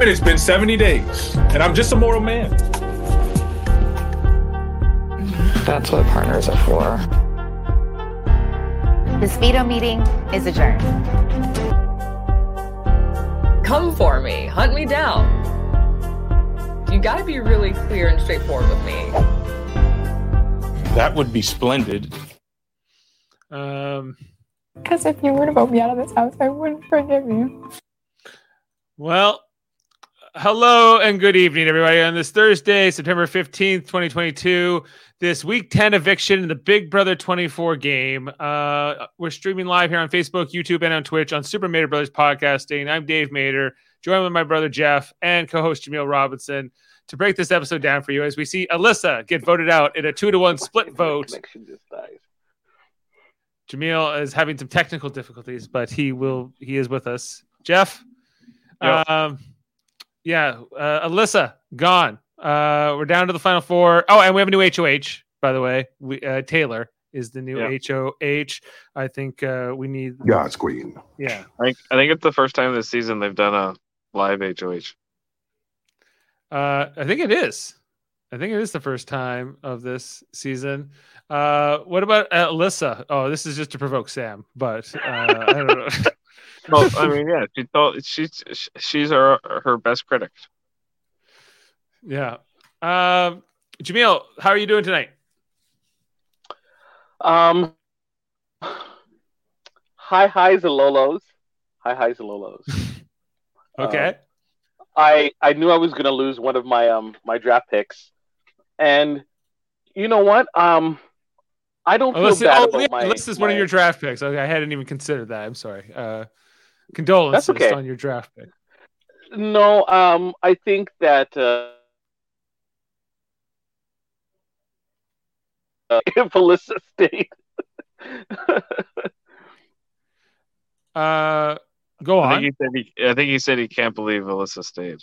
And it's been 70 days, and I'm just a mortal man. That's what partners are for. This veto meeting is adjourned. Come for me. Hunt me down. You gotta be really clear and straightforward with me. That would be splendid. Because if you were to vote me out of this house, I wouldn't forgive you. Well, hello and good evening, everybody. On this Thursday, September 15th, 2022, this Week 10 eviction in the Big Brother 24 game. We're streaming live here on Facebook, YouTube, and on Twitch on Super Mader Brothers Podcasting. I'm Dave Mader, joined with my brother Jeff and co-host Jamil Robinson to break this episode down for you as we see Alyssa get voted out in a 2-to-1 split vote. Jamil is having some technical difficulties, but he is with us. Jeff, yep. Alyssa gone. We're down to the final four. Oh, and we have a new HOH, by the way. Taylor is the new HOH. I think we need God's queen. Yeah, I think it's the first time this season they've done a live HOH. I think it is. I think it is the first time of this season. What about Alyssa? Oh, this is just to provoke Sam, but I don't know. Well, I mean, yeah, she's her best critic. Yeah. Jamil, how are you doing tonight? High highs and low lows. Okay. I knew I was going to lose one of my my draft picks. And you know what? I don't feel bad about my... This is one of your draft picks. Okay, I hadn't even considered that. I'm sorry. Condolences on your draft pick. No, I think that if Alyssa stayed... Go on. I think he said he can't believe Alyssa stayed.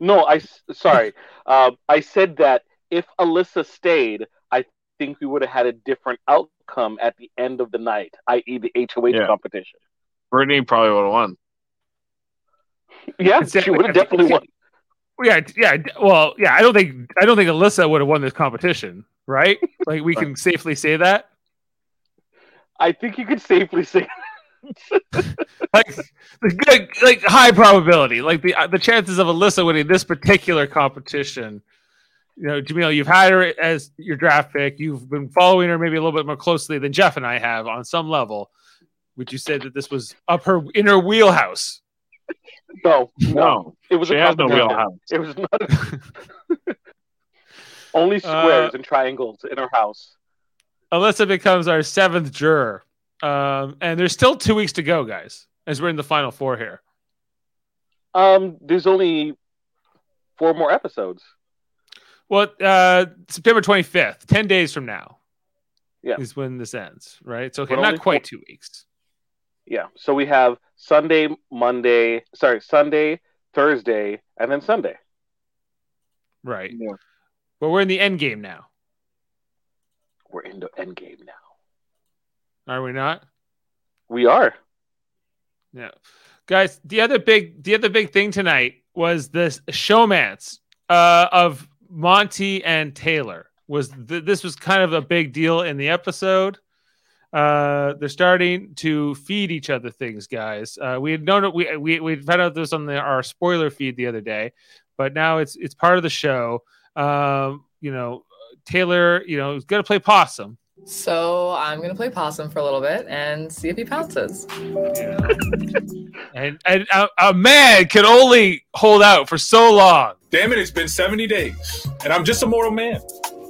No, sorry. I said that if Alyssa stayed, I think we would have had a different outcome at the end of the night, i.e. the HOH competition. Britney probably would have won. Yeah, she would have definitely won. Yeah. I don't think Alyssa would have won this competition, right? Like we can safely say that. I think you could safely say that. like high probability, like the chances of Alyssa winning this particular competition. You know, Jamil, you've had her as your draft pick. You've been following her maybe a little bit more closely than Jeff and I have on some level. Would you say that this was up her inner wheelhouse? No. It was no wheelhouse. It was not. Only squares and triangles in her house. Alyssa becomes our seventh juror. And there's still 2 weeks to go, guys, as we're in the final four here. There's only 4 more episodes. Well, September 25th, 10 days from now is when this ends, right? So, okay, but not quite 2 weeks. Yeah, so we have Sunday, Thursday, and then Sunday. Right. Yeah. But we're in the end game now. We're in the end game now. Are we not? We are. Yeah. Guys, the other big thing tonight was this showmance of Monty and Taylor. This was kind of a big deal in the episode. They're starting to feed each other things, guys. We had known it, we found out this on our spoiler feed the other day, but now it's part of the show. Taylor, is gonna play possum. So I'm going to play possum for a little bit and see if he pounces. Yeah. and a man can only hold out for so long. Damn it, it's been 70 days, and I'm just a mortal man.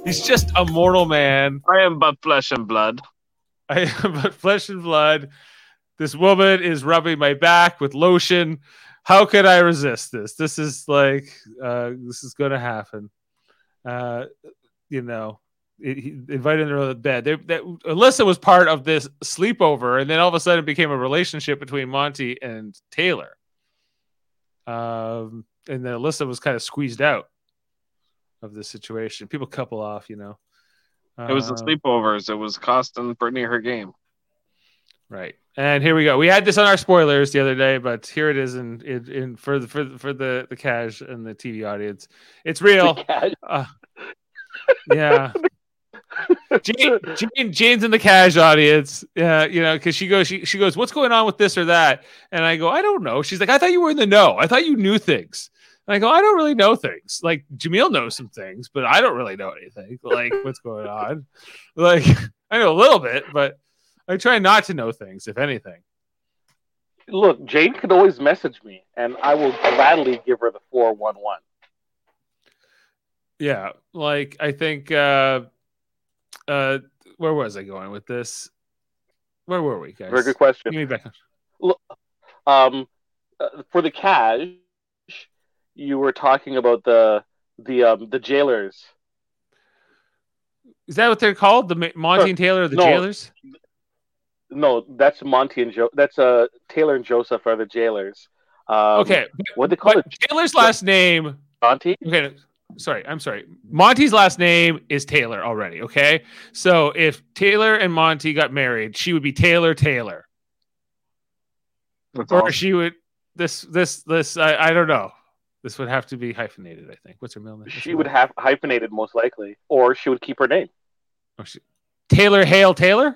He's just a mortal man. I am but flesh and blood. This woman is rubbing my back with lotion. How could I resist this? This is like, this is going to happen. He invited her to the bed. Alyssa was part of this sleepover, and then all of a sudden it became a relationship between Monty and Taylor. And then Alyssa was kind of squeezed out of this situation. People couple off, It was the sleepovers. It was costing Britney her game. Right. And here we go. We had this on our spoilers the other day, but here it is in for the cash and the TV audience. It's real. Yeah. Jane's in the cash audience, you know, because she goes, what's going on with this or that? And I go, I don't know. She's like, I thought you were in the know. I thought you knew things. And I go, I don't really know things. Like Jamil knows some things, but I don't really know anything. Like what's going on? Like I know a little bit, but I try not to know things, if anything. Look, Jane can always message me, and I will gladly give her the 411. Yeah, like I think. Where was I going with this? Where were we, guys? Very good question. Give me back. Look, for the cash, you were talking about the jailers. Is that what they're called? The Monty and Taylor, the jailers? No, that's Monty and Joe. That's Taylor and Joseph are the jailers. Okay, what they call it? Taylor's last name, Monty. Okay, sorry, I'm sorry. Monty's last name is Taylor already. Okay, so if Taylor and Monty got married, she would be Taylor. That's or awesome. She would this. I don't know. This would have to be hyphenated, I think. What's her middle name? She would have hyphenated most likely, or she would keep her name. Oh, Taylor Hale Taylor.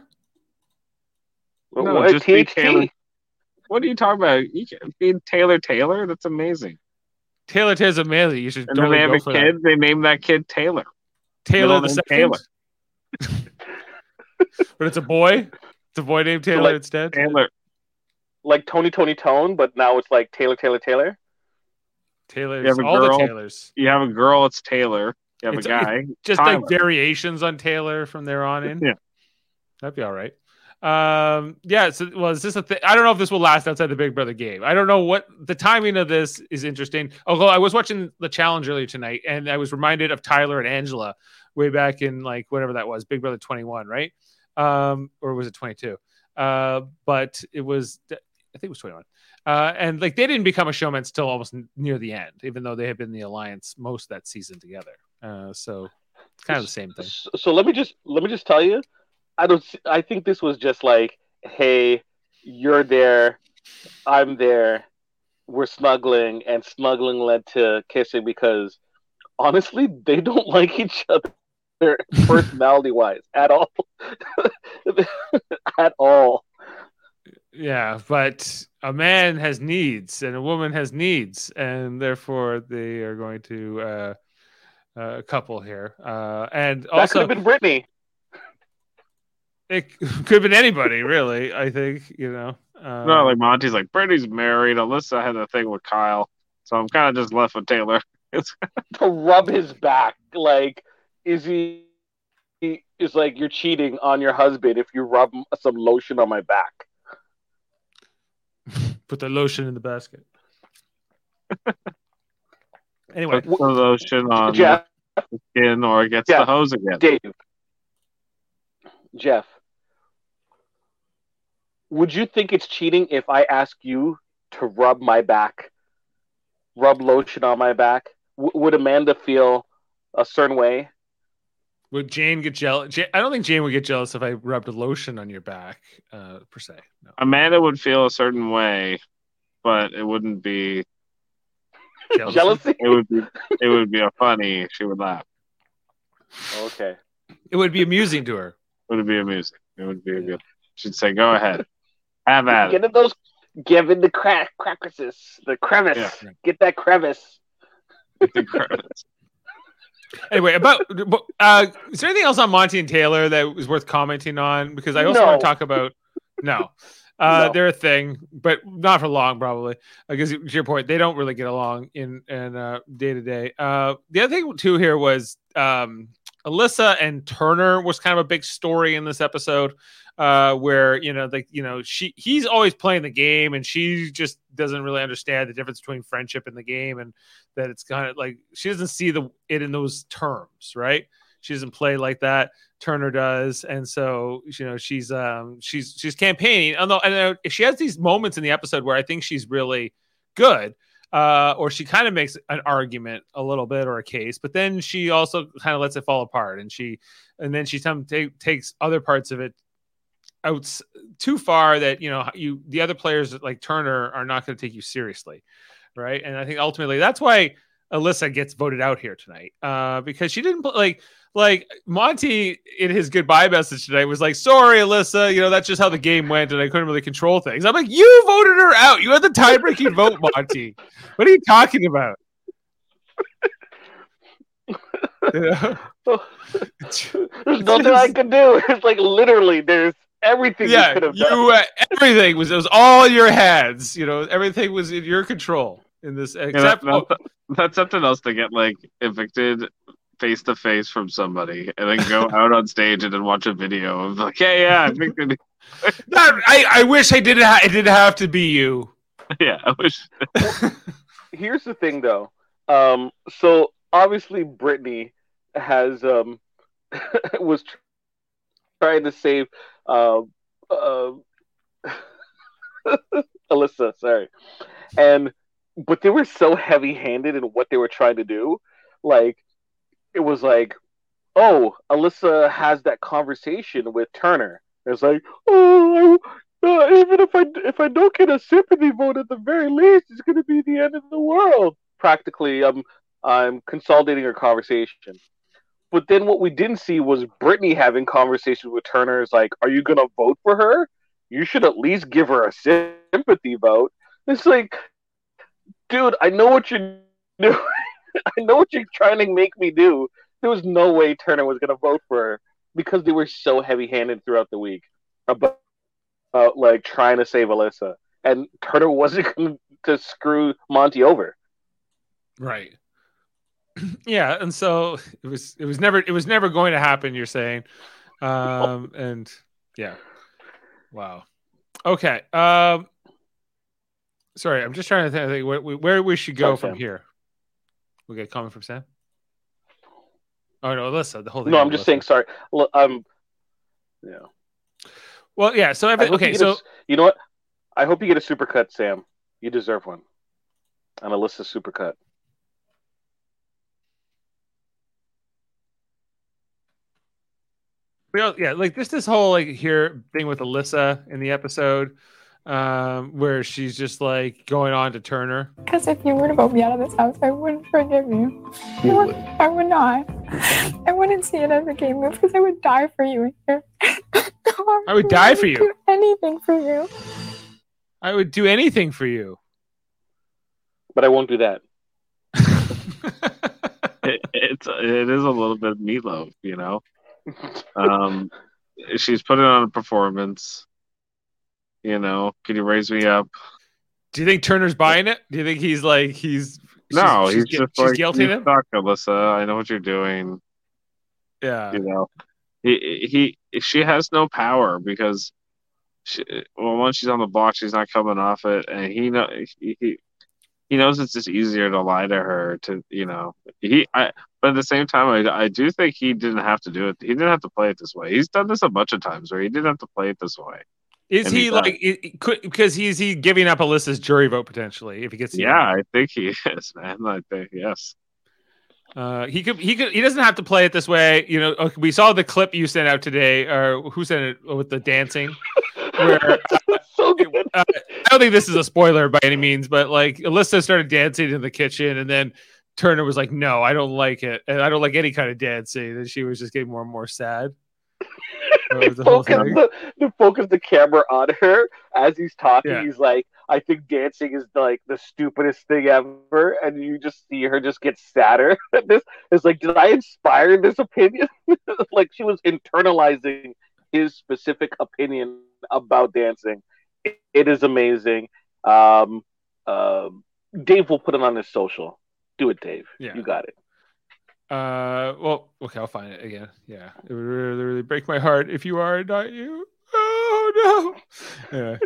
No, what, just be Taylor. What are you talking about? You can't be Taylor. That's amazing. Taylor is amazing. You should. And totally they have a kid. That. They name that kid Taylor. Taylor the second. Taylor. But it's a boy. It's a boy named Taylor, so like, instead. Taylor. Like Tony Tone, but now it's like Taylor. Taylors. You have a all girl, the Taylors. You have a girl. It's Taylor. You have a guy. Just Tyler. Like variations on Taylor from there on in. Yeah, that'd be all right. Yeah, so is this a thing? I don't know if this will last outside the Big Brother game. I don't know what the timing of this is interesting. Although I was watching The Challenge earlier tonight, and I was reminded of Tyler and Angela way back in like whatever that was, Big Brother 21, right? Or was it 22? But it was, I think it was 21. And like they didn't become a showman until almost near the end, even though they had been in the alliance most of that season together. So it's kind of the same thing. So let me just tell you. I think this was just like, hey, you're there, I'm there, we're snuggling, and snuggling led to kissing because honestly, they don't like each other personality-wise at all. At all. Yeah, but a man has needs, and a woman has needs, and therefore they are going to couple here. And also, that could have been Britney. It could have been anybody, really. I think, you know. No, like Monty's like, Britney's married. Alyssa had a thing with Kyle. So I'm kind of just left with Taylor. To rub his back. Like, is like, you're cheating on your husband if you rub some lotion on my back. Put the lotion in the basket. Anyway. Put the lotion on Jeff. The skin or gets Jeff. The hose again. Dave. Jeff. Would you think it's cheating if I ask you to rub lotion on my back? Would Amanda feel a certain way? Would Jane get jealous? I don't think Jane would get jealous if I rubbed lotion on your back, per se. No. Amanda would feel a certain way, but it wouldn't be jealousy. It would be a funny. She would laugh. Okay. It would be amusing to her. It would be amusing. It would be a good. She'd say, "Go ahead, have at it." Give it the crackers, the crevice. Yeah. Get that crevice. Get the crevice. Anyway, is there anything else on Monty and Taylor that was worth commenting on? Because I also want to talk about no. They're a thing, but not for long, probably. Because to your point, they don't really get along in day to day. The other thing too here was. Alyssa and Turner was kind of a big story in this episode, where he's always playing the game, and she just doesn't really understand the difference between friendship and the game, and that it's kind of like she doesn't see it in those terms, right? She doesn't play like that. Turner does, and so she's campaigning. Although and she has these moments in the episode where I think she's really good. Or she kind of makes an argument a little bit or a case, but then she also kind of lets it fall apart, and then she takes other parts of it out too far that, you know, you, the other players like Turner are not going to take you seriously. Right. And I think ultimately that's why Alyssa gets voted out here tonight, because she didn't like Monty in his goodbye message tonight was like, sorry, Alyssa, you know, that's just how the game went. And I couldn't really control things. I'm like, you voted her out. You had the tie breaking vote, Monty. What are you talking about? You know? There's nothing I could do. It's like literally there's everything you could have done. Everything was all your hands. You know, everything was in your control in this. Except that's something else to get like evicted face to face from somebody and then go out on stage and then watch a video of like, hey, yeah, I wish it didn't have to be you. Yeah, I wish. Here's the thing, though. So obviously, Britney has was trying to save Alyssa, sorry, but they were so heavy-handed in what they were trying to do. Like it was like, oh, Alyssa has that conversation with Turner. It's like, oh, even if I don't get a sympathy vote at the very least, it's going to be the end of the world. Practically, I'm consolidating her conversation. But then what we didn't see was Britney having conversations with Turner. It's like, are you going to vote for her? You should at least give her a sympathy vote. It's like, dude, I know what you're doing. I know what you're trying to make me do. There was no way Turner was going to vote for her because they were so heavy-handed throughout the week about like trying to save Alyssa. And Turner wasn't going to screw Monty over. Right. Yeah, and so it was never going to happen, you're saying. And yeah. Wow. Okay. Sorry, I'm just trying to think where we should go from here. We get a comment from Sam? Oh no, Alyssa, the whole thing. No, I'm just saying sorry. Yeah. Well, yeah, so you know what? I hope you get a super cut, Sam. You deserve one. An Alyssa super cut. Yeah, like this whole like here thing with Alyssa in the episode, where she's just like going on to Turner. Because if you were to vote me out of this house, I wouldn't forgive you. I would not. I wouldn't see it as a game move because I would die for you here. I would die for you. Do anything for you. I would do anything for you. But I won't do that. it is a little bit meatloaf, you know. She's putting on a performance. You know, can you raise me up? Do you think Turner's buying it? Do you think he's like no? He's just like, you suck, Alyssa. I know what you're doing. Yeah, you know, she has no power because once she's on the block, she's not coming off it, and he knows it's just easier to lie to her to, you know, but at the same time, I do think he didn't have to do it. He didn't have to play it this way. He's done this a bunch of times where he didn't have to play it this way. Is he like, is he giving up Alyssa's jury vote potentially if he gets? Yeah, I think he is, man. I think, yes. He doesn't have to play it this way. You know, we saw the clip you sent out today or who sent it with the dancing. Where, so good. I don't think this is a spoiler by any means, but like Alyssa started dancing in the kitchen, and then Turner was like, "No, I don't like it, and I don't like any kind of dancing." And she was just getting more and more sad. Focus the camera on her as he's talking. Yeah. He's like, "I think dancing is like the stupidest thing ever," and you just see her just get sadder. This is like, did I inspire this opinion? Like she was internalizing his specific opinion about dancing. It is amazing. Dave will put it on his social. Do it, Dave. Yeah. You got it. Well, okay, I'll find it again. Yeah. It would really, really break my heart if you are not you. Oh, no. Yeah.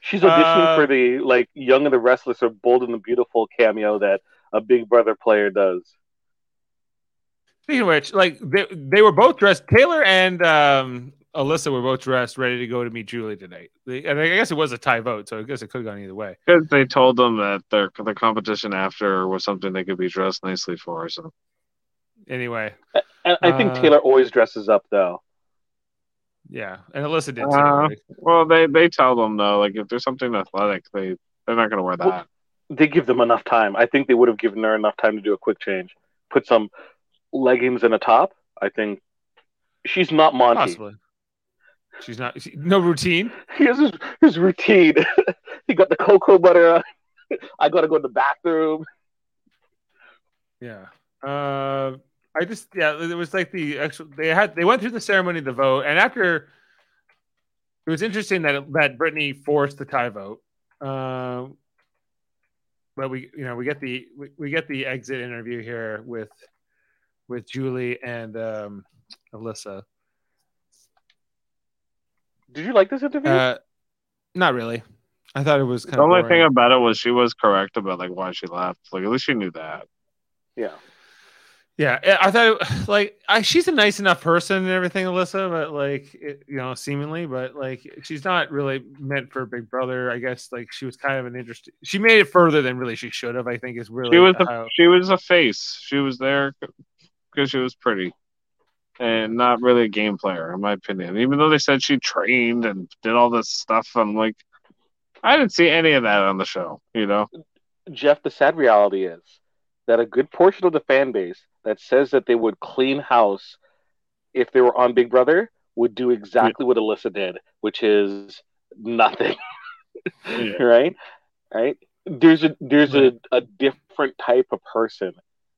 She's auditioning for the like Young and the Restless or Bold and the Beautiful cameo that a Big Brother player does. Speaking of which, like they were both dressed. Taylor and Alyssa were both dressed, ready to go to meet Julie tonight. And I guess it was a tie vote, so I guess it could have gone either way. Because they told them that the competition after was something they could be dressed nicely for. So anyway, I think Taylor always dresses up, though. Yeah, and Alyssa did. Well, they tell them though, like if there's something athletic, they're not gonna wear that. Well, they give them enough time. I think they would have given her enough time to do a quick change, put some leggings and a top. I think she's not Monty. Possibly. She's not. No routine. He has his routine. He got the cocoa butter on. I gotta go to the bathroom. Yeah. I just it was like the actual they went through the ceremony of the vote, and after it was interesting that Britney forced the tie vote. But we get the exit interview here with Julie and Alyssa. Did you like this interview? Not really. I thought it was kind of boring. The only thing about it was she was correct about like why she left. Like at least she knew that. Yeah. Yeah, I thought she's a nice enough person and everything, Alyssa, but seemingly, but she's not really meant for Big Brother. I guess she was kind of an interesting. She made it further than really she should have. I think is really she was a face. She was there because she was pretty and not really a game player, in my opinion. Even though they said she trained and did all this stuff, I'm like, I didn't see any of that on the show. You know, Jeff, the sad reality is that a good portion of the fan base that says that they would clean house if they were on Big Brother would do exactly what Alyssa did, which is nothing. Yeah. Right? There's a different type of person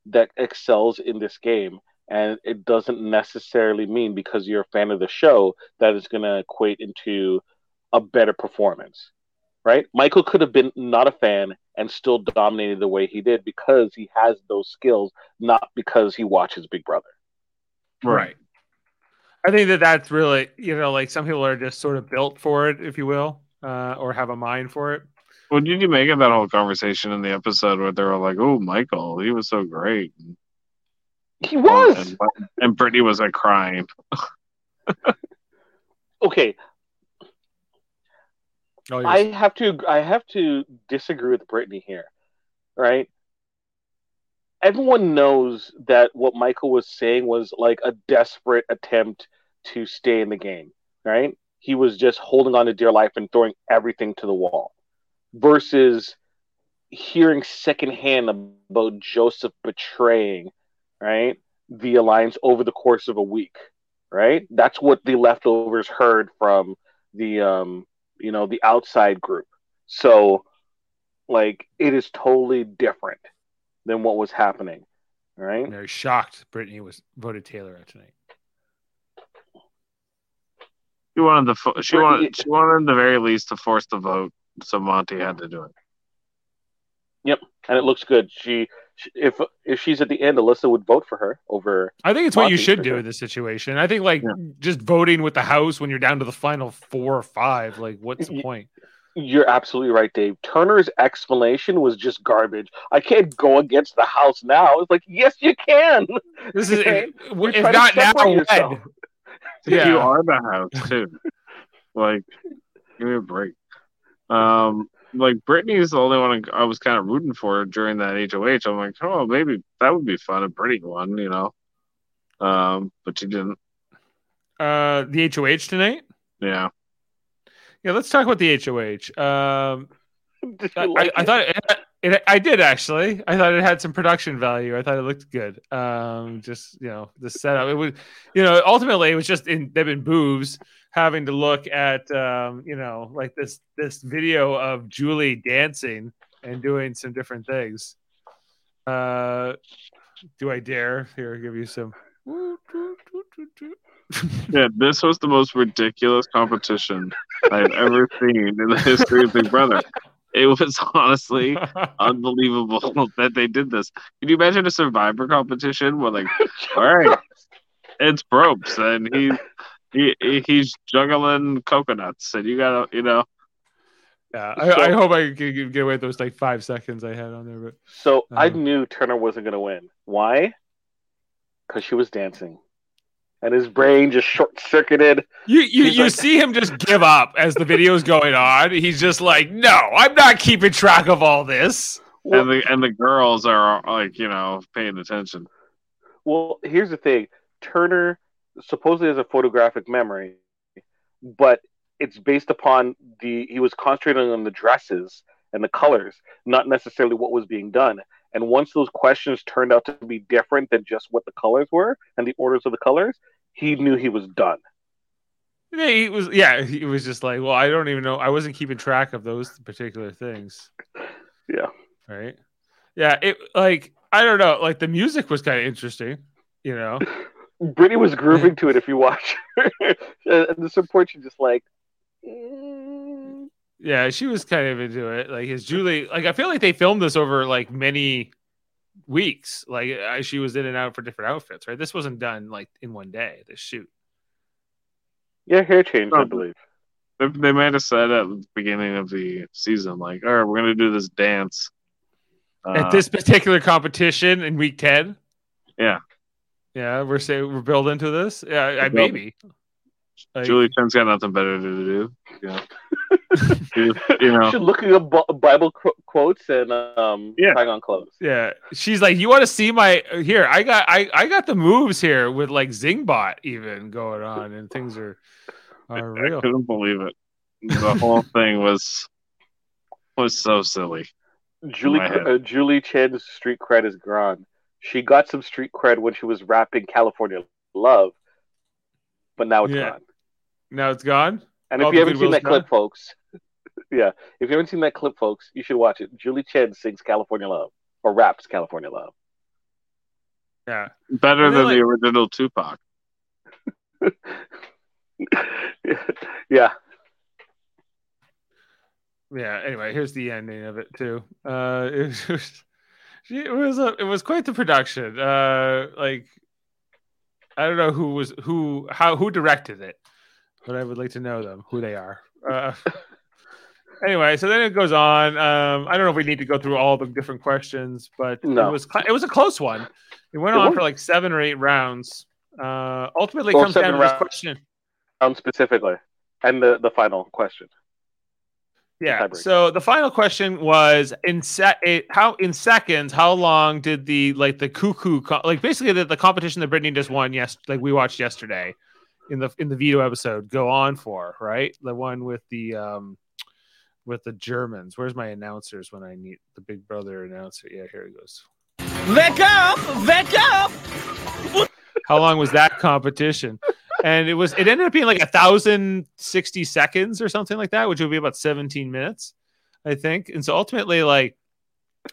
that excels in this game, and it doesn't necessarily mean because you're a fan of the show that it's going to equate into a better performance. Right? Michael could have been not a fan and still dominated the way he did because he has those skills, not because he watches Big Brother. Right. I think that's really, some people are just sort of built for it, if you will, or have a mind for it. Well, did you make it that whole conversation in the episode where they were like, oh, Michael, he was so great. He was. And Britney was like crying. Okay. Oh, yes. I have to disagree with Britney here, right? Everyone knows that what Michael was saying was like a desperate attempt to stay in the game, right? He was just holding on to dear life and throwing everything to the wall versus hearing secondhand about Joseph betraying, right, the alliance over the course of a week, right? That's what the leftovers heard from the outside group. So, it is totally different than what was happening, right? They're shocked Britney was voted Taylor out tonight. She wanted in the very least to force the vote, so Monty had to do it. Yep, and it looks good. If she's at the end, Alyssa would vote for her over. I think it's Monty, what you should do in this situation. I think just voting with the house when you're down to the final 4 or 5. What's the point? You're absolutely right, Dave. Turner's explanation was just garbage. I can't go against the house now. It's yes, you can. This is if not now. Yeah. You are the house too. Give me a break. Britney's the only one I was kind of rooting for during that HOH. I'm like, oh, maybe that would be fun if Britney won, but she didn't. The HOH tonight? Yeah. Yeah, let's talk about the HOH. I thought it. I did, actually. I thought it had some production value. I thought it looked good. The setup. It was, ultimately, it was just they've been boobs. Having to look at, this video of Julie dancing and doing some different things. Do I dare? Here, I'll give you some. Yeah, this was the most ridiculous competition I've ever seen in the history of Big Brother. It was honestly unbelievable that they did this. Can you imagine a Survivor competition where, all right, it's Bropes and he's juggling coconuts, and you gotta, Yeah, I hope I can get away with those 5 seconds I had on there. But I knew Turner wasn't gonna win. Why? Because she was dancing, and his brain just short circuited. You see him just give up as the video's going on. He's just like, no, I'm not keeping track of all this. Well, and the girls are paying attention. Well, here's the thing, Turner supposedly has a photographic memory, but it's based upon he was concentrating on the dresses and the colors, not necessarily what was being done. And once those questions turned out to be different than just what the colors were and the orders of the colors, he knew he was done. He was just like, well, I don't even know. I wasn't keeping track of those particular things. Yeah. Right. Yeah. It I don't know. The music was kind of interesting, you know. Britney was grooving to it if you watch her. And the support, she just yeah, she was kind of into it. His Julie, I feel like they filmed this over many weeks. She was in and out for different outfits, right? This wasn't done in one day, this shoot. Yeah, hair change, I believe. They might have said at the beginning of the season, all right, we're going to do this dance. At this particular competition in week 10? Yeah. Yeah, we're building to this? Yeah, maybe. Julie Chen's got nothing better to do. Yeah. You should look at Bible quotes and hang on clothes. Yeah, she's like, you want to see here? I got the moves here with Zingbot even going on, and things are real. I couldn't believe it. The whole thing was so silly. Julie Chen's street cred is grand. She got some street cred when she was rapping California Love, but now it's gone. Now it's gone. And if you haven't seen that clip, folks, you should watch it. Julie Chen sings California Love, or raps California Love. Yeah. Better than the original Tupac. Yeah. Yeah, anyway, here's the ending of it, too. It was quite the production. I don't know who directed it. But I would like to know them, who they are. Anyway, so then it goes on. I don't know if we need to go through all the different questions, but it was a close one. It went on for 7 or 8 rounds. Ultimately, it comes down to this question. Specifically, and the final question. Yeah, so the final question was, how long did the cuckoo... basically, the competition that Britney just won, we watched yesterday, in the veto episode, go on for, right? The one with the Germans. Where's my announcers when I need the Big Brother announcer? Yeah, here it goes. Wake up! How long was that competition? And it ended up being 1,060 seconds or something like that, which would be about 17 minutes, I think. And so ultimately,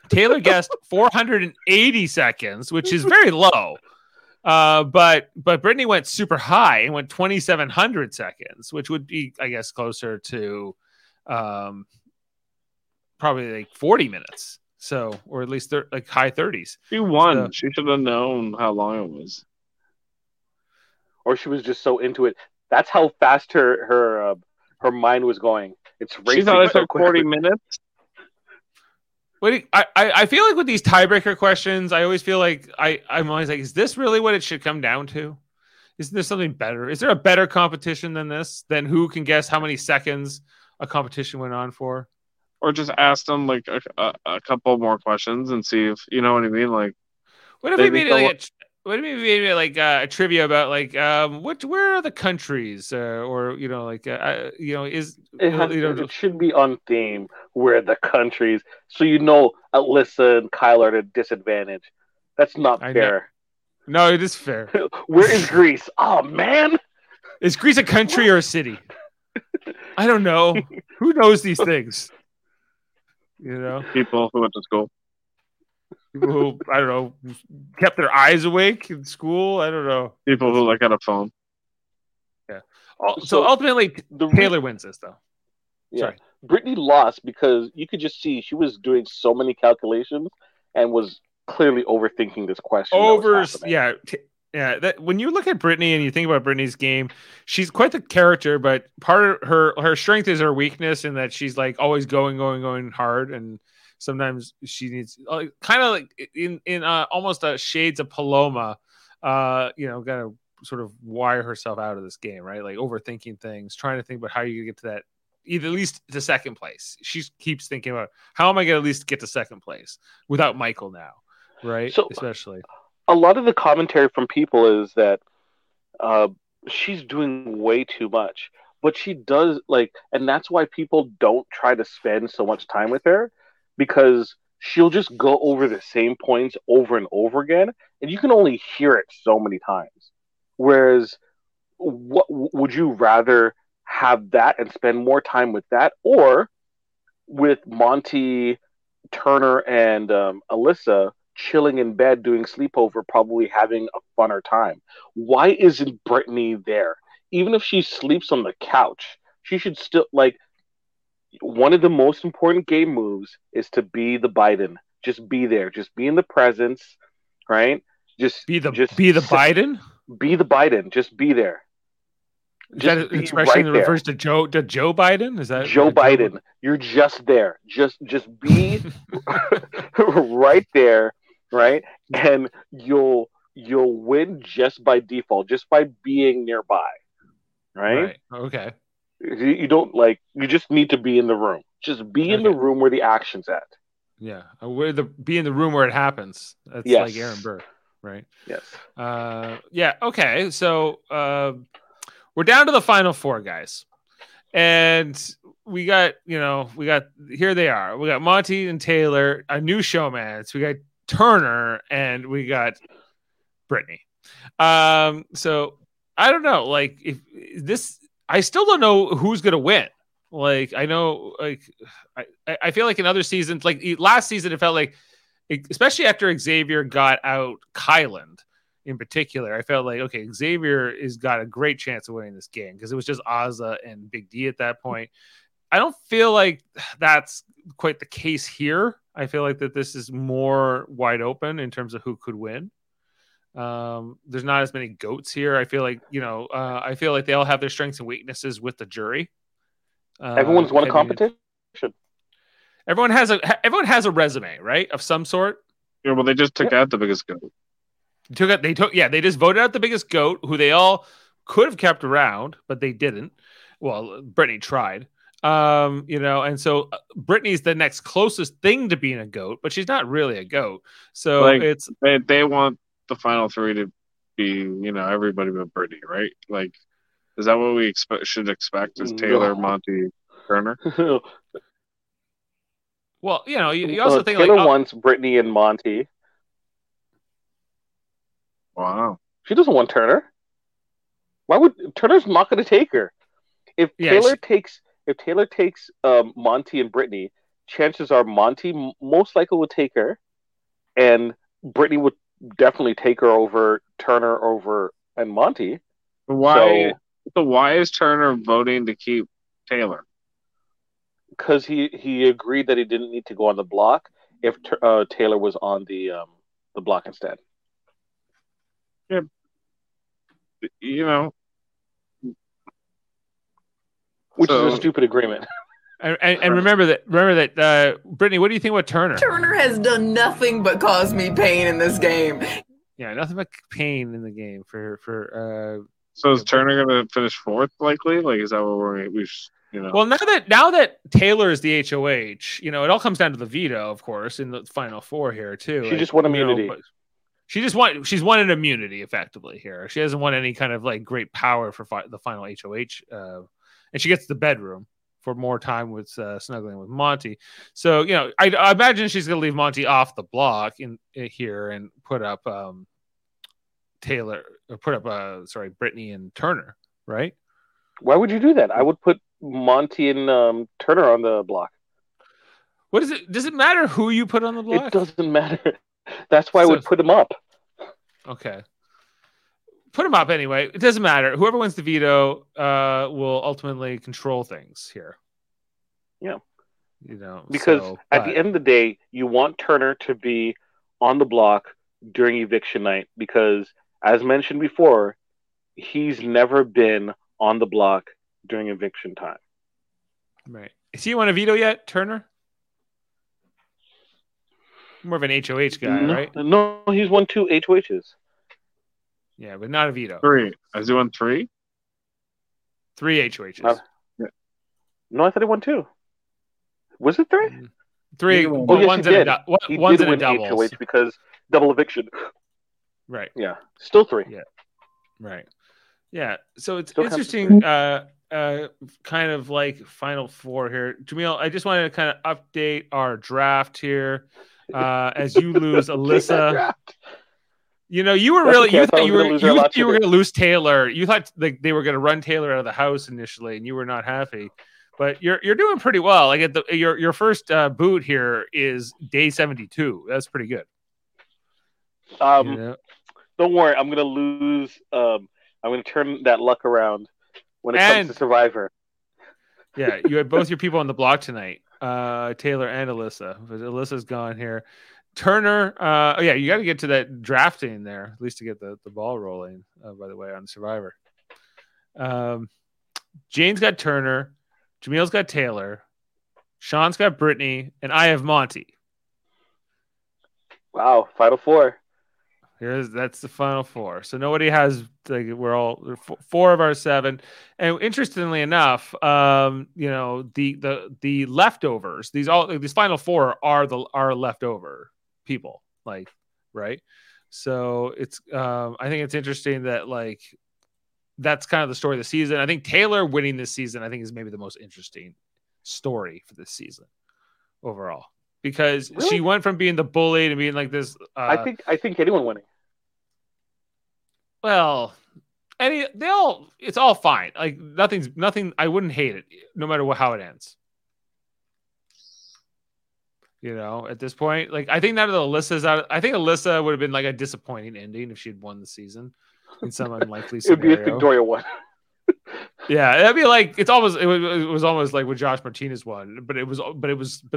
Taylor guessed 480 seconds, which is very low. But Britney went super high and went 2,700 seconds, which would be, I guess, closer to probably 40 minutes. So, or at least high 30s. She won. So, she should have known how long it was. Or she was just so into it. That's how fast her mind was going. It's racing. She thought it took 40 minutes. Wait, I feel with these tiebreaker questions, I always feel I'm always is this really what it should come down to? Isn't there something better? Is there a better competition than this? Than who can guess how many seconds a competition went on for? Or just ask them a couple more questions and see if, you know what I mean? What if we made a trivia about where are the countries it should be on theme, where the countries, so Alyssa and Kyle are at a disadvantage. That's not fair. No, it is fair. Where is Greece? Oh man, is Greece a country or a city? I don't know. Who knows these things? People who went to school. People who, I don't know, kept their eyes awake in school. I don't know. People who had a phone. Yeah. So ultimately, Taylor wins this, though. Yeah. Sorry. Britney lost because you could just see she was doing so many calculations and was clearly overthinking this question. Yeah. When you look at Britney and you think about Britney's game, she's quite the character, but part of her strength is her weakness in that she's always going hard, and sometimes she needs kind of in almost a shades of Paloma, got to sort of wire herself out of this game, right? Overthinking things, trying to think about how you get to that, either at least to second place. She keeps thinking about how am I going to at least get to second place without Michael now, right? So, especially a lot of the commentary from people is that she's doing way too much. But she does, like, and that's why people don't try to spend so much time with her, because she'll just go over the same points over and over again, and you can only hear it so many times. Whereas, what would you rather have that and spend more time with that, or with Monty, Turner, and Alyssa chilling in bed doing sleepover, probably having a funner time? Why isn't Britney there? Even if she sleeps on the couch, she should still, like, one of the most important game moves is to be the Biden. Just be there. Just be in the presence, right? Just be the Biden? Be the Biden. Just be there. Is that an expression that refers to Joe Biden? Is that Joe Biden? You're just there. Just be right there, right? And you'll win just by default, just by being nearby, right? Okay. You don't, like, you just need to be in the room. Just be in the room where the action's at. Yeah, be in the room where it happens. That's like Aaron Burr, right? Yes. Okay. So. We're down to the final four, guys, and here they are. We got Monty and Taylor, a new showman. We got Turner, and we got Britney. So I don't know. Like, I still don't know who's gonna win. Like, I know, like, I feel like in other seasons, like last season, it felt like, especially after Xavier got out, Kylan. In particular, I felt like, okay, Xavier has got a great chance of winning this game because it was just Azza and Big D at that point. I don't feel like that's quite the case here. I feel like that this is more wide open in terms of who could win. There's not as many goats here. I feel like, I feel like they all have their strengths and weaknesses with the jury. Everyone's won a competition. Everyone has a resume, right, of some sort. Yeah, well, they just took out the biggest goat. They just voted out the biggest goat, who they all could have kept around, but they didn't. Well, Britney tried, and so Britney's the next closest thing to being a goat, but she's not really a goat. So they want the final three to be, everybody but Britney, right? Like, is that what we should expect? Is Taylor, Monty, Turner? Well, you also think Taylor wants Britney and Monty. Wow. She doesn't want Turner. Why would Turner's not going to take her? If Taylor takes Monty and Britney, chances are Monty most likely would take her, and Britney would definitely take her over Turner and Monty. Why? So why is Turner voting to keep Taylor? Because he agreed that he didn't need to go on the block if Taylor was on the block instead. Yeah, which is a stupid agreement. And remember that, Britney. What do you think about Turner? Turner has done nothing but cause me pain in this game. Yeah, nothing but pain in the game for. So is Turner going to finish fourth? Likely, like, is that what we should? Well, now that Taylor is the HOH, it all comes down to the veto, of course, in the final four here too. She just won immunity. She's won an immunity effectively here. She hasn't won any kind of like great power for the final HOH, and she gets the bedroom for more time with snuggling with Monty. So I imagine she's going to leave Monty off the block in here and put up Taylor, or put up Britney and Turner, right? Why would you do that? I would put Monty and Turner on the block. What is it? Does it matter who you put on the block? It doesn't matter. That's why I would put him up. Okay. Put him up anyway. It doesn't matter. Whoever wins the veto will ultimately control things here. Yeah. Because the end of the day, you want Turner to be on the block during eviction night because, as mentioned before, he's never been on the block during eviction time. Right. Is he on a veto yet, Turner? More of an HOH guy, right? No, he's won 2 HOHs. Yeah, but not a veto. 3. Has he won 3? 3 HOHs. No, I thought he won 2. Was it 3? 3. One's in a double. HOH because double eviction. Right. Yeah. Still 3. Yeah. Right. Yeah. So it's still interesting. kind of like final four here. Jamil, I just wanted to kind of update our draft here as you lose Alyssa. You know, you were really, you thought you were going to lose Taylor. You thought like they were going to run Taylor out of the house initially, and you were not happy. But you're doing pretty well. Like at the, your first boot here is day 72. That's pretty good. Yeah. Don't worry, I'm going to lose. I'm going to turn that luck around when it comes to Survivor. Yeah, you had both your people on the block tonight, Taylor and Alyssa. But Alyssa's gone here. Turner, you got to get to that drafting there, at least to get the ball rolling, by the way, on Survivor. Jane's got Turner. Jamil's got Taylor. Sean's got Britney. And I have Monty. Wow, final four. That's the final four. So nobody has, like, we're all four of our seven. And interestingly enough, you know, the leftovers, these final four are leftover people, like, right. So it's, I think it's interesting that, like, that's kind of the story of the season. I think Taylor winning this season, I think, is maybe the most interesting story for this season overall, because really? She went from being the bully to being like this. I think anyone winning. Well, it's all fine. Like nothing. I wouldn't hate it, no matter how it ends. You know, at this point, like I think that Alyssa's out. I think Alyssa would have been like a disappointing ending if she'd won the season in some unlikely scenario. It would be a Victoria one. Yeah, that'd be like it was almost like when Josh Martinez won, but that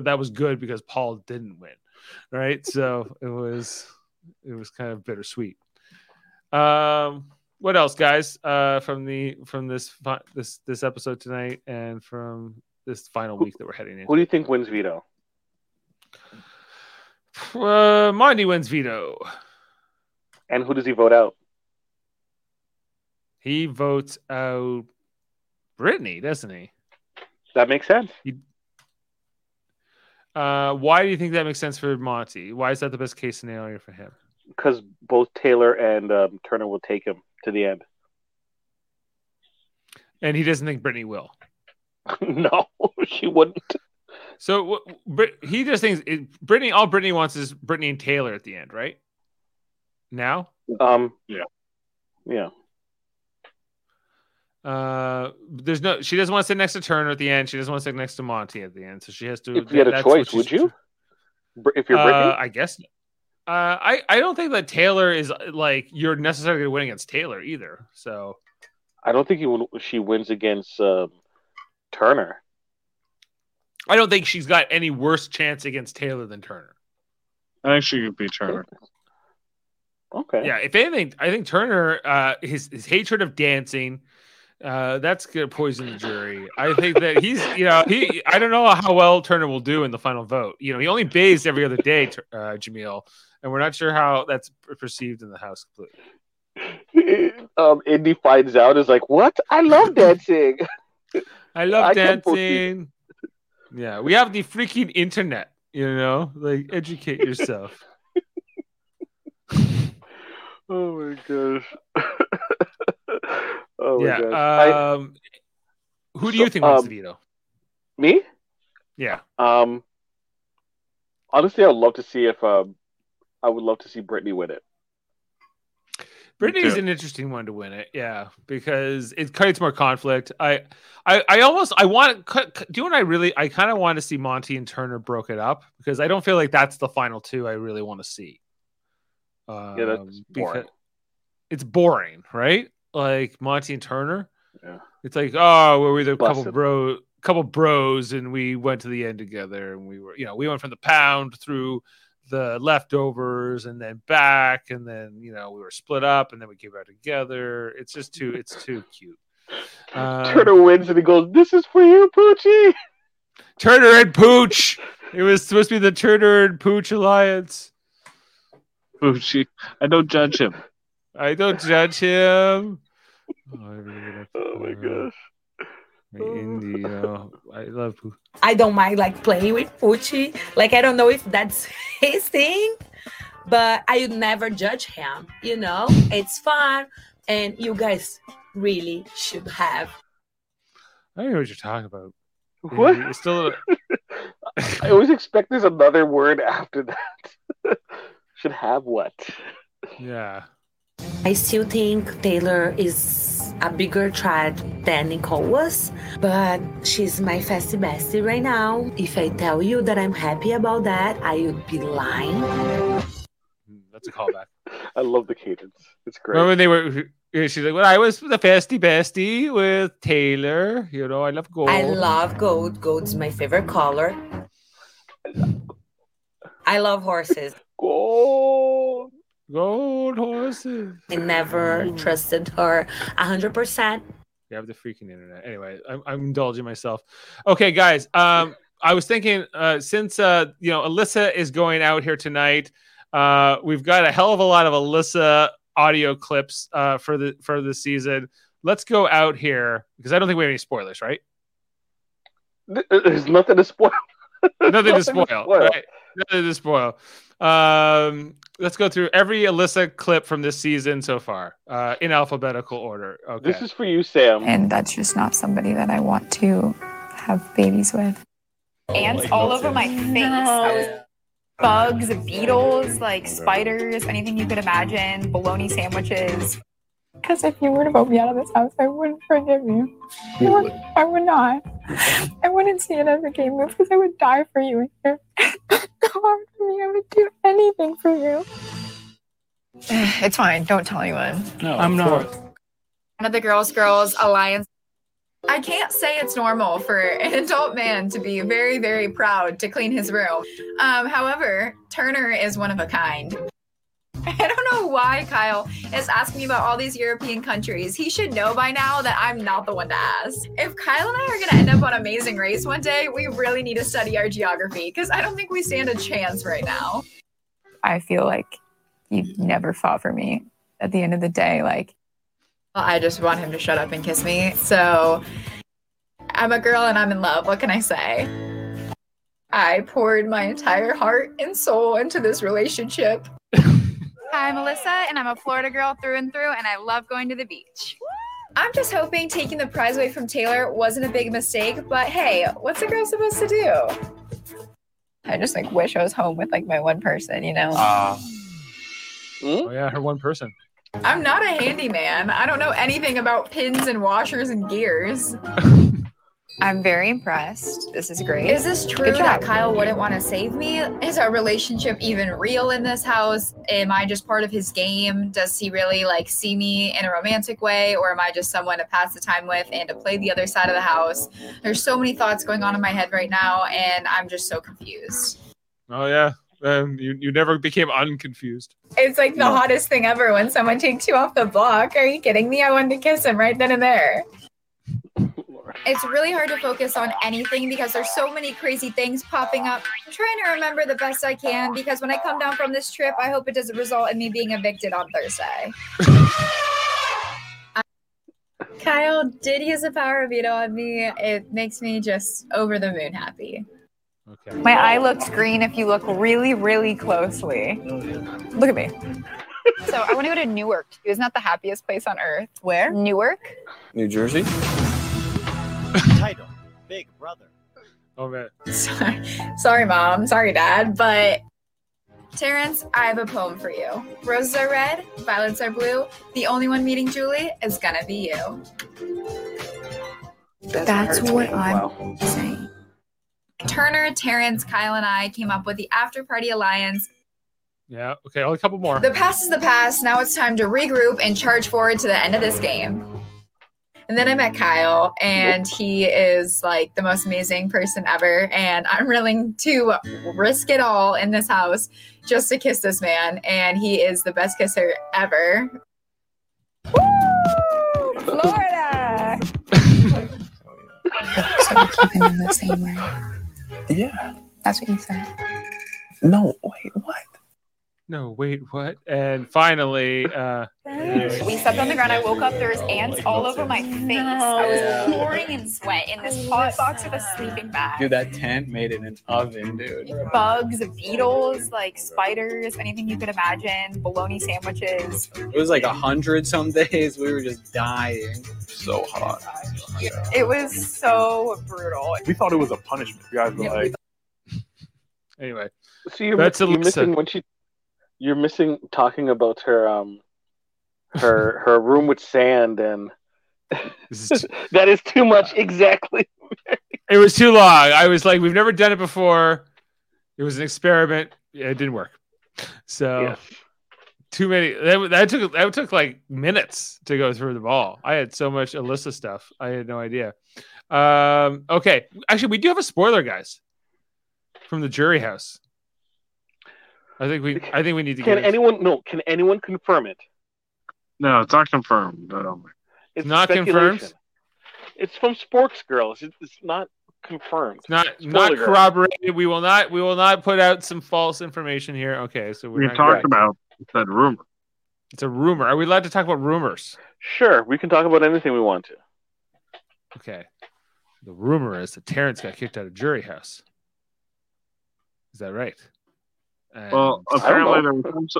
was good because Paul didn't win, right? So it was kind of bittersweet. What else, guys? From this episode tonight and from this final week that we're heading into. Who do you think wins veto? Monty wins veto. And who does he vote out? He votes out Britney, doesn't he? That makes sense. Why do you think that makes sense for Monty? Why is that the best case scenario for him? Because both Taylor and Turner will take him to the end. And he doesn't think Britney will. No, she wouldn't. So he just thinks Britney. All Britney wants is Britney and Taylor at the end, right? Now? Yeah. She doesn't want to sit next to Turner at the end. She doesn't want to sit next to Monty at the end. So she has to. If you had a choice, would you? If you're Britney, I guess. I don't think that Taylor is like you're necessarily going to win against Taylor either. So I don't think she wins against Turner. I don't think she's got any worse chance against Taylor than Turner. I think she could beat Turner. Okay. Yeah. If anything, I think Turner, his hatred of dancing. That's gonna poison the jury. I think that I don't know how well Turner will do in the final vote. You know, he only bathes every other day, Jamil, and we're not sure how that's perceived in the house completely. Indy finds out is like, what? I love dancing. Yeah, we have the freaking internet. You know, like educate yourself. Oh my gosh. Oh yeah. Who do you think wins the veto? Me? Yeah. Honestly, I would love to see Britney win it. Britney is an interesting one to win it, yeah, because it creates more conflict. I kind of want to see Monty and Turner broke it up because I don't feel like that's the final two I really want to see. Yeah, that's boring. It's boring, right? Like Monty and Turner, yeah. It's like, oh, well, we're the couple bros, and we went to the end together, and we were, you know, we went from the pound through the leftovers, and then back, and then you know we were split up, and then we came back together. It's just too, cute. Turner wins, and he goes, "This is for you, Poochie." Turner and Pooch. It was supposed to be the Turner and Pooch alliance. Poochie, I don't judge him. Oh my gosh. I love Poochie. I don't mind like playing with Poochie. Like I don't know if that's his thing, but I never judge him, you know? It's fun and you guys really should have. I don't know what you're talking about. What? It's still I always expect there's another word after that. Should have what? Yeah. I still think Taylor is a bigger threat than Nicole was, but she's my festy bestie right now. If I tell you that I'm happy about that, I would be lying. That's a callback. I love the cadence. It's great. Remember when they were... She's like, well, I was the festy bestie with Taylor. You know, I love gold. I love gold. Gold's my favorite color. I love horses. Gold. Gold horses. I never trusted her 100%. You have the freaking internet. Anyway, I'm indulging myself. Okay, guys. I was thinking since, you know, Alyssa is going out here tonight, we've got a hell of a lot of Alyssa audio clips for the season. Let's go out here because I don't think we have any spoilers, right? There's nothing to spoil. Nothing to spoil. Let's go through every Alyssa clip from this season so far in alphabetical order. Okay. This is for you, Sam. And that's just not somebody that I want to have babies with. Ants all over my face. No. Bugs, beetles, like spiders, anything you could imagine, bologna sandwiches. Because if you were to vote me out of this house, I wouldn't forgive you. I would not. I wouldn't see it as a game move because I would die for you in here. It's hard for me. I would do anything for you. It's fine. Don't tell anyone. No, I'm not. One of the girls alliance. I can't say it's normal for an adult man to be very, very proud to clean his room. However, Turner is one of a kind. I don't know why Kyle is asking me about all these European countries. He should know by now that I'm not the one to ask. If Kyle and I are going to end up on Amazing Race one day, we really need to study our geography because I don't think we stand a chance right now. I feel like you never fought for me at the end of the day, like. I just want him to shut up and kiss me. So I'm a girl and I'm in love. What can I say? I poured my entire heart and soul into this relationship. Hi, I'm Alyssa, and I'm a Florida girl through and through, and I love going to the beach. I'm just hoping taking the prize away from Taylor wasn't a big mistake, but hey, what's a girl supposed to do? I just like wish I was home with like my one person, you know? Oh yeah, her one person. I'm not a handyman. I don't know anything about pins and washers and gears. I'm very impressed. This is great. Is this true that Kyle wouldn't want to save me? Is our relationship even real in this house? Am I just part of his game? Does he really like see me in a romantic way? Or am I just someone to pass the time with and to play the other side of the house? There's so many thoughts going on in my head right now, and I'm just so confused. Oh, yeah. You never became unconfused. It's like the hottest thing ever when someone takes you off the block. Are you kidding me? I wanted to kiss him right then and there. It's really hard to focus on anything because there's so many crazy things popping up. I'm trying to remember the best I can because when I come down from this trip, I hope it doesn't result in me being evicted on Thursday. Kyle did use a power veto on me. It makes me just over the moon happy. Okay. My eye looks green if you look really, really closely. Look at me. So I want to go to Newark. Isn't that the happiest place on earth? Where? Newark. New Jersey. Title, Big Brother. Oh, man. Sorry, Mom. Sorry, Dad. But, Terrence, I have a poem for you. Roses are red. Violets are blue. The only one meeting Julie is gonna be you. That's what I'm saying. Turner, Terrence, Kyle, and I came up with the After Party Alliance. Yeah, okay, only a couple more. The past is the past. Now it's time to regroup and charge forward to the end of this game. And then I met Kyle, and he is, like, the most amazing person ever. And I'm willing to risk it all in this house just to kiss this man. And he is the best kisser ever. Woo! Florida! So we keep him in the same room. Yeah. That's what you said. No, wait, what? no, wait, what? And finally, we slept on the ground. I woke up. There was ants all over my face. I was pouring in sweat in this hot box with a sleeping bag. Dude, that tent made it an oven, dude. Bugs, beetles, like spiders, anything you could imagine. Bologna sandwiches. It was like 100 some days. We were just dying. So hot. It was so brutal. We thought it was a punishment. You guys were like. Anyway, so you're missing when she. You're missing talking about her her room with sand and that is too much. Exactly. It was too long. I was like, we've never done it before. It was an experiment. Yeah, it didn't work. So yeah. Too many. That took like minutes to go through the ball. I had so much Alyssa stuff. I had no idea. Okay, actually, we do have a spoiler, guys, from the jury house. I think we need to. Can anyone confirm it? No, it's not confirmed. It's not confirmed. It's from Sports Girls. It's not confirmed. It's not corroborated. We will not put out some false information here. Okay, so we're talking about that rumor. It's a rumor. Are we allowed to talk about rumors? Sure, we can talk about anything we want to. Okay. The rumor is that Terrence got kicked out of jury house. Is that right? Well, apparently there was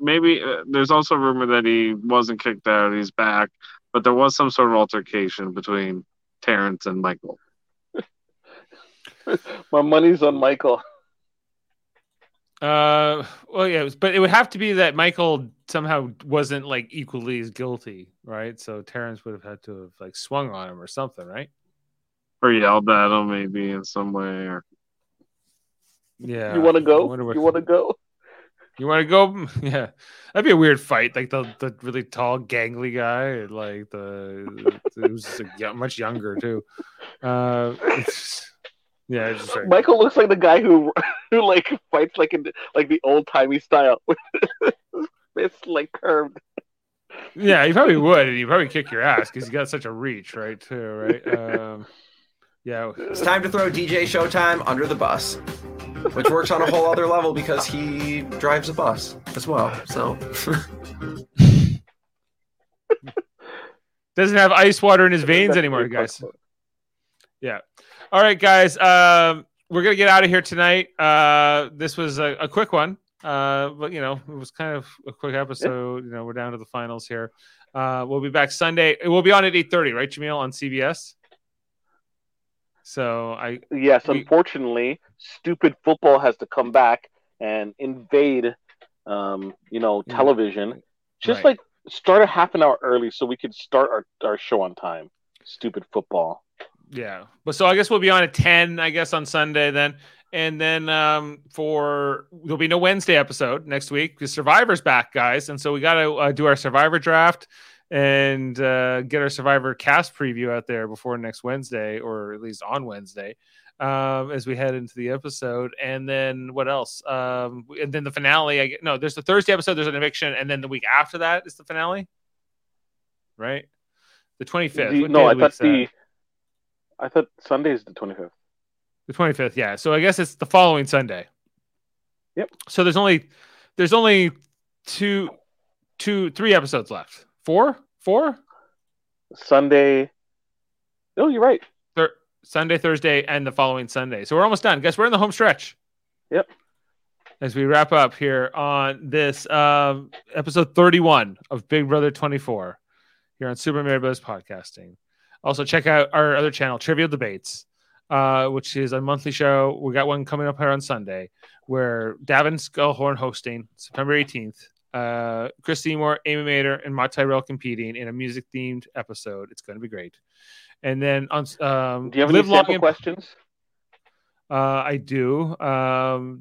maybe there's also a rumor that he wasn't kicked out. He's back, but there was some sort of altercation between Terrence and Michael. My money's on Michael. Well, yeah, but it would have to be that Michael somehow wasn't like equally as guilty, right? So Terrence would have had to have like swung on him or something, right? Or yelled at him maybe in some way, or. Yeah, you want to go? You want to go? Yeah, that'd be a weird fight. Like the really tall, gangly guy, like who's much younger too. Michael looks like the guy who like fights like in like the old timey style. It's like curved. Yeah, he probably would. He'd probably kick your ass because he got such a reach, right? Too right. Yeah, it's time to throw DJ Showtime under the bus. Which works on a whole other level because he drives a bus as well. So doesn't have ice water in his veins anymore, guys. Yeah. All right, guys. We're gonna get out of here tonight. This was a quick one, but you know it was kind of a quick episode. You know we're down to the finals here. We'll be back Sunday. We'll be on at 8:30, right, Jamil, on CBS. Unfortunately, stupid football has to come back and invade, television. Just right. Start a half an hour early so we could start our show on time. Stupid football. Yeah, but so I guess we'll be on at 10, I guess, on Sunday then, and then there'll be no Wednesday episode next week because Survivor's back, guys, and so we got to do our Survivor draft. And get our Survivor cast preview out there before next Wednesday, or at least on Wednesday, as we head into the episode. And then what else? And then the finale. There's the Thursday episode. There's an eviction, and then the week after that is the finale, right? The 25th. I thought Sunday is the 25th. The 25th, yeah. So I guess it's the following Sunday. Yep. So there's only three episodes left. Four? Sunday. Oh, you're right. Sunday, Thursday, and the following Sunday. So we're almost done. Guess we're in the home stretch. Yep. As we wrap up here on this episode 31 of Big Brother 24 here on Super Mader Brothers Podcasting. Also, check out our other channel, Trivial Debates, which is a monthly show. We got one coming up here on Sunday where Daven Skelhorn hosting September 18th. Chris Seymour, Amy Mader, and Matt Tyrell competing in a music-themed episode. It's going to be great. And then on do you have any sample questions? I do.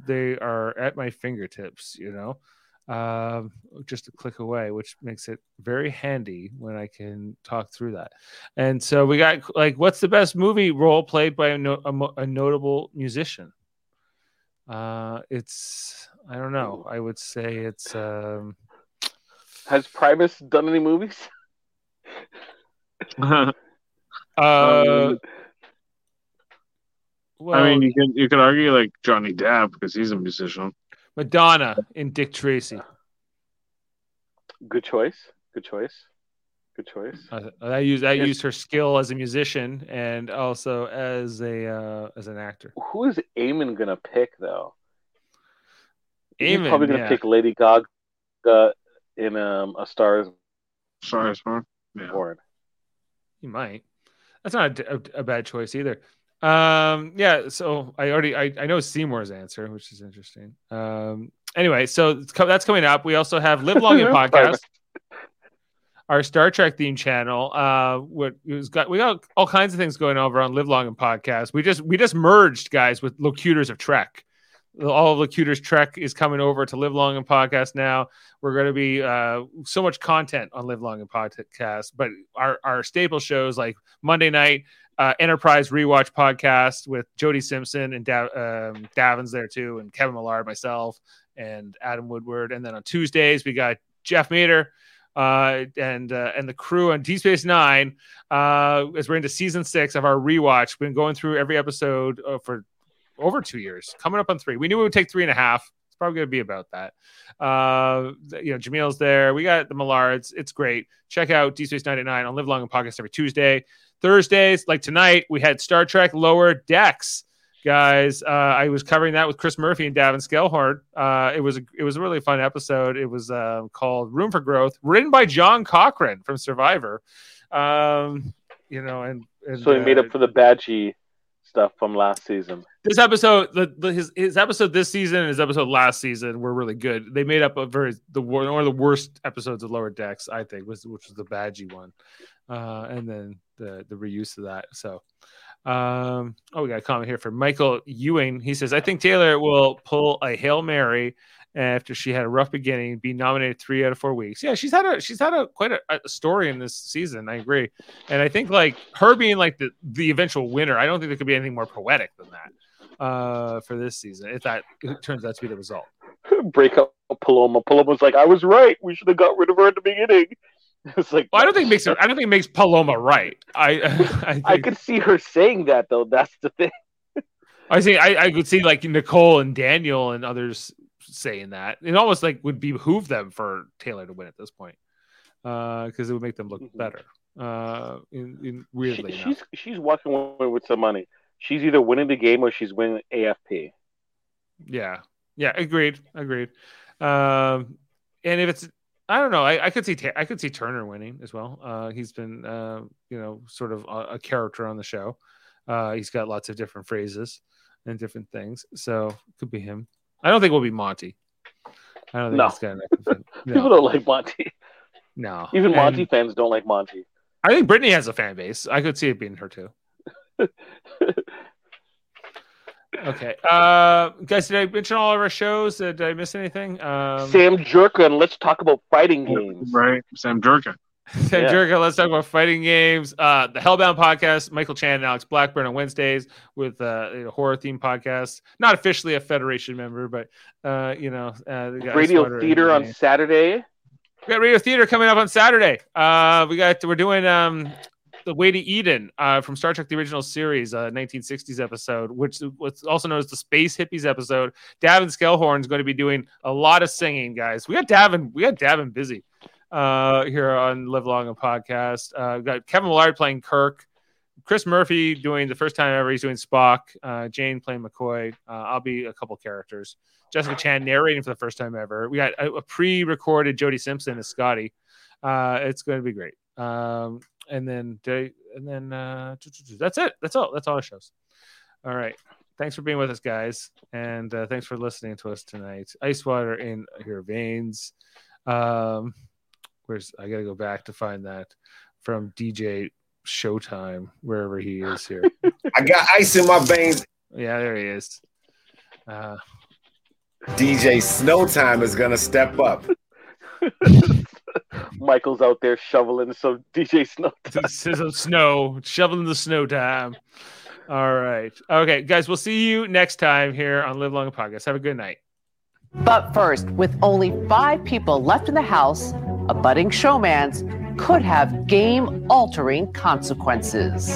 They are at my fingertips, just a click away, which makes it very handy when I can talk through that. And so we got what's the best movie role played by a notable musician? I don't know. I would say it's. Has Primus done any movies? Well, you could argue Johnny Depp because he's a musician. Madonna and Dick Tracy. Good choice. Good choice. Good choice. I used her skill as a musician and also as an actor. Who is Eamon gonna pick though? Eamon, probably gonna pick Lady Gaga in A Star Is Born. Yeah. He might. That's not a bad choice either. So I know Seymour's answer, which is interesting. Anyway, so that's coming up. We also have Live Long and Podcast, our Star Trek theme channel. We got all kinds of things going over on Live Long and Podcast. We just merged, guys, with Locutors of Trek. All of Locutors Trek is coming over to Live Long and Podcast now. We're going to be so much content on Live Long and Podcast, but our staple shows like Monday night, Enterprise Rewatch Podcast with Jody Simpson and Daven's there too, and Kevin Millar, myself, and Adam Woodward. And then on Tuesdays we got Jeff Mader and the crew on Deep Space Nine as we're into season 6 of our rewatch. We've been going through every episode for over 2 years, coming up on 3. We knew it would take 3.5. It's probably going to be about that. Jamil's there. We got the Millar. It's great. Check out Deep Space Nine at 9 on Live Long and Podcast every Tuesday. Thursdays, like tonight, we had Star Trek Lower Decks, guys. I was covering that with Chris Murphy and Daven Skelhorn. It was a really fun episode. It was called Room for Growth, written by John Cochran from Survivor. So he made up for the badgie stuff from last season. This episode, his episode this season and his episode last season were really good. They made up one of the worst episodes of Lower Decks, I think, which was the badgie one, and then the reuse of that. So, we got a comment here from Michael Ewing. He says, "I think Taylor will pull a Hail Mary after she had a rough beginning, be nominated 3 out of 4 weeks." Yeah, she's had a quite a story in this season. I agree, and I think like her being like the eventual winner, I don't think there could be anything more poetic than that for this season. If that turns out to be the result, break up Paloma. Paloma's like, "I was right. We should have got rid of her at the beginning." It's like, well, I don't think it makes Paloma right. I could see her saying that though. That's the thing. I could see like Nicole and Daniel and others saying that. It almost like would behoove them for Taylor to win at this point, because it would make them look better. Weirdly, she's walking away with some money. She's either winning the game or she's winning AFP. Yeah, agreed. And if it's, I don't know. I could see Turner winning as well. He's been, sort of a character on the show. He's got lots of different phrases and different things, so it could be him. I don't think we'll be Monty. I don't think that's going to. People don't like Monty. No, even Monty fans don't like Monty. I think Britney has a fan base. I could see it being her too. Okay, guys, did I mention all of our shows? Did I miss anything? Sam Jerkin, let's talk about fighting games. Right, Sam Jerkin. Let's talk about fighting games. The Hellbound Podcast, Michael Chan and Alex Blackburn on Wednesdays with a horror-themed podcast. Not officially a Federation member, but, Radio Theater on Saturday. We got Radio Theater coming up on Saturday. We're doing... The Way to Eden from Star Trek: The Original Series, 1960s episode, which was also known as the Space Hippies episode. Daven Skelhorn is going to be doing a lot of singing, guys. We got Daven busy here on Live Long and Podcast. We've got Kevin Millard playing Kirk, Chris Murphy doing the first time ever he's doing Spock, Jane playing McCoy. I'll be a couple characters. Jessica Chan narrating for the first time ever. We got a pre-recorded Jody Simpson as Scotty. It's going to be great. And then that's it. That's all. That's all our shows. All right. Thanks for being with us, guys, and thanks for listening to us tonight. Ice water in your veins. Where's I gotta go back to find that from DJ Showtime, wherever he is here. I got ice in my veins. Yeah, there he is. DJ Snowtime is gonna step up. Michael's out there shoveling some DJ Snow. Some snow, shoveling the snow time. All right. Okay, guys, we'll see you next time here on Live Long and Podcast. Have a good night. But first, with only 5 people left in the house, a budding showman's could have game-altering consequences.